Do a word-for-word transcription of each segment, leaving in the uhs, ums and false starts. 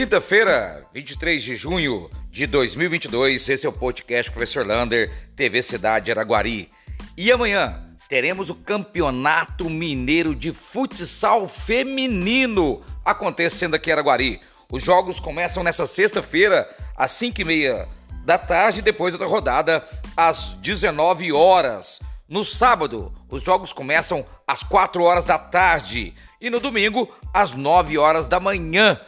Quinta-feira, vinte e três de junho de dois mil e vinte e dois, esse é o podcast Professor Lander, T V Cidade Araguari. E amanhã teremos o Campeonato Mineiro de Futsal Feminino acontecendo aqui em Araguari. Os jogos começam nessa sexta-feira, às cinco e meia da tarde, depois da rodada, às dezenove horas. No sábado, os jogos começam às quatro horas da tarde e no domingo, às nove horas da manhã.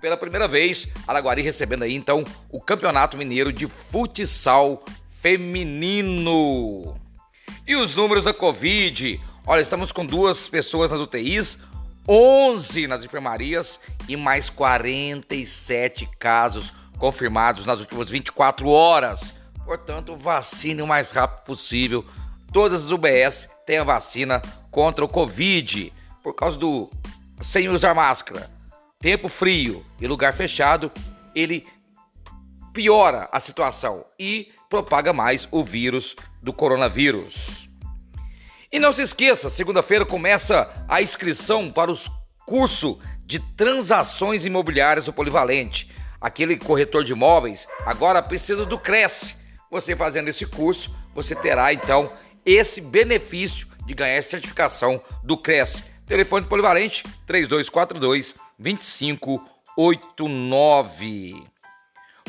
Pela primeira vez, Araguari recebendo aí, então, o Campeonato Mineiro de Futsal Feminino. E os números da Covid? Olha, estamos com duas pessoas nas U T Is, onze nas enfermarias e mais quarenta e sete casos confirmados nas últimas vinte e quatro horas. Portanto, vacine o mais rápido possível. Todas as U B S têm a vacina contra o Covid, por causa do sem usar máscara, tempo frio e lugar fechado, ele piora a situação e propaga mais o vírus do coronavírus. E não se esqueça, segunda-feira começa a inscrição para os cursos de transações imobiliárias do Polivalente. Aquele corretor de imóveis agora precisa do CRECI. Você fazendo esse curso, você terá então esse benefício de ganhar certificação do CRECI. Telefone Polivalente três dois quatro dois, dois cinco oito nove.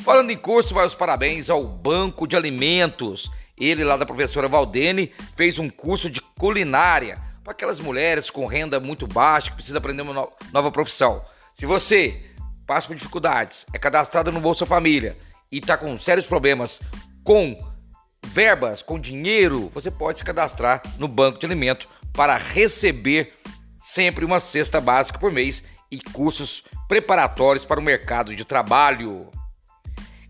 Falando em curso, vai os parabéns ao Banco de Alimentos. Ele, lá da professora Valdene, fez um curso de culinária para aquelas mulheres com renda muito baixa que precisam aprender uma no- nova profissão. Se você passa por dificuldades, é cadastrado no Bolsa Família e está com sérios problemas com verbas, com dinheiro, você pode se cadastrar no Banco de Alimentos para receber sempre uma cesta básica por mês e cursos preparatórios para o mercado de trabalho.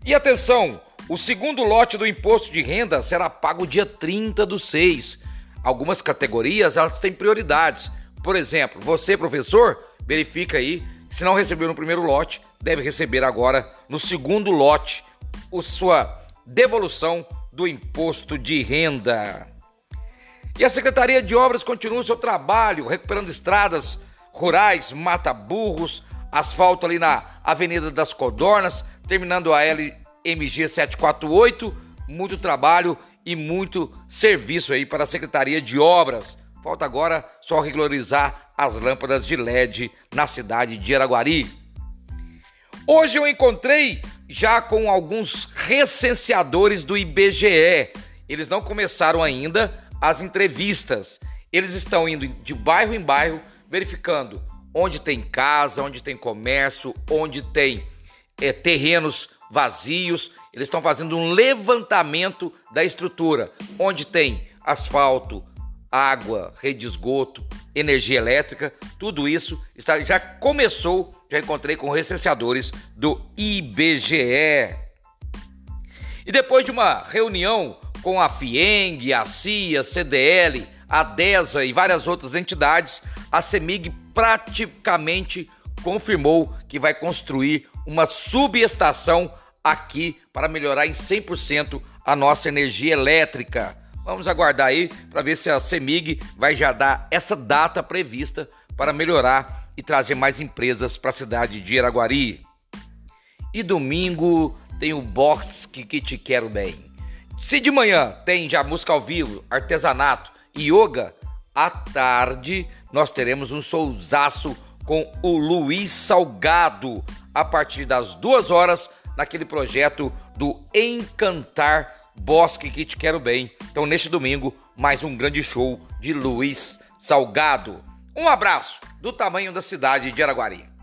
E atenção, o segundo lote do imposto de renda será pago dia trinta do seis. Algumas categorias elas têm prioridades. Por exemplo, você, professor, verifica aí, se não recebeu no primeiro lote, deve receber agora no segundo lote a sua devolução do imposto de renda. E a Secretaria de Obras continua o seu trabalho, recuperando estradas rurais, mata-burros, asfalto ali na Avenida das Codornas, terminando a L M G sete quatro oito, muito trabalho e muito serviço aí para a Secretaria de Obras. Falta agora só regularizar as lâmpadas de L E D na cidade de Araguari. Hoje eu encontrei já com alguns recenseadores do I B G E. Eles não começaram ainda as entrevistas. Eles estão indo de bairro em bairro, verificando onde tem casa, onde tem comércio, onde tem é, terrenos vazios. Eles estão fazendo um levantamento da estrutura, onde tem asfalto, água, rede de esgoto, energia elétrica, tudo isso está, já começou, já encontrei com recenseadores do I B G E. E depois de uma reunião com a FIENG, a C I A, C D L, a DESA e várias outras entidades, a CEMIG praticamente confirmou que vai construir uma subestação aqui para melhorar em cem por cento a nossa energia elétrica. Vamos aguardar aí para ver se a CEMIG vai já dar essa data prevista para melhorar e trazer mais empresas para a cidade de Araguari. E domingo tem o Box que te quero bem. Se de manhã tem já música ao vivo, artesanato e yoga, à tarde nós teremos um showzaço com o Luiz Salgado a partir das duas horas naquele projeto do Encantar Bosque que te quero bem. Então neste domingo mais um grande show de Luiz Salgado. Um abraço do tamanho da cidade de Araguari.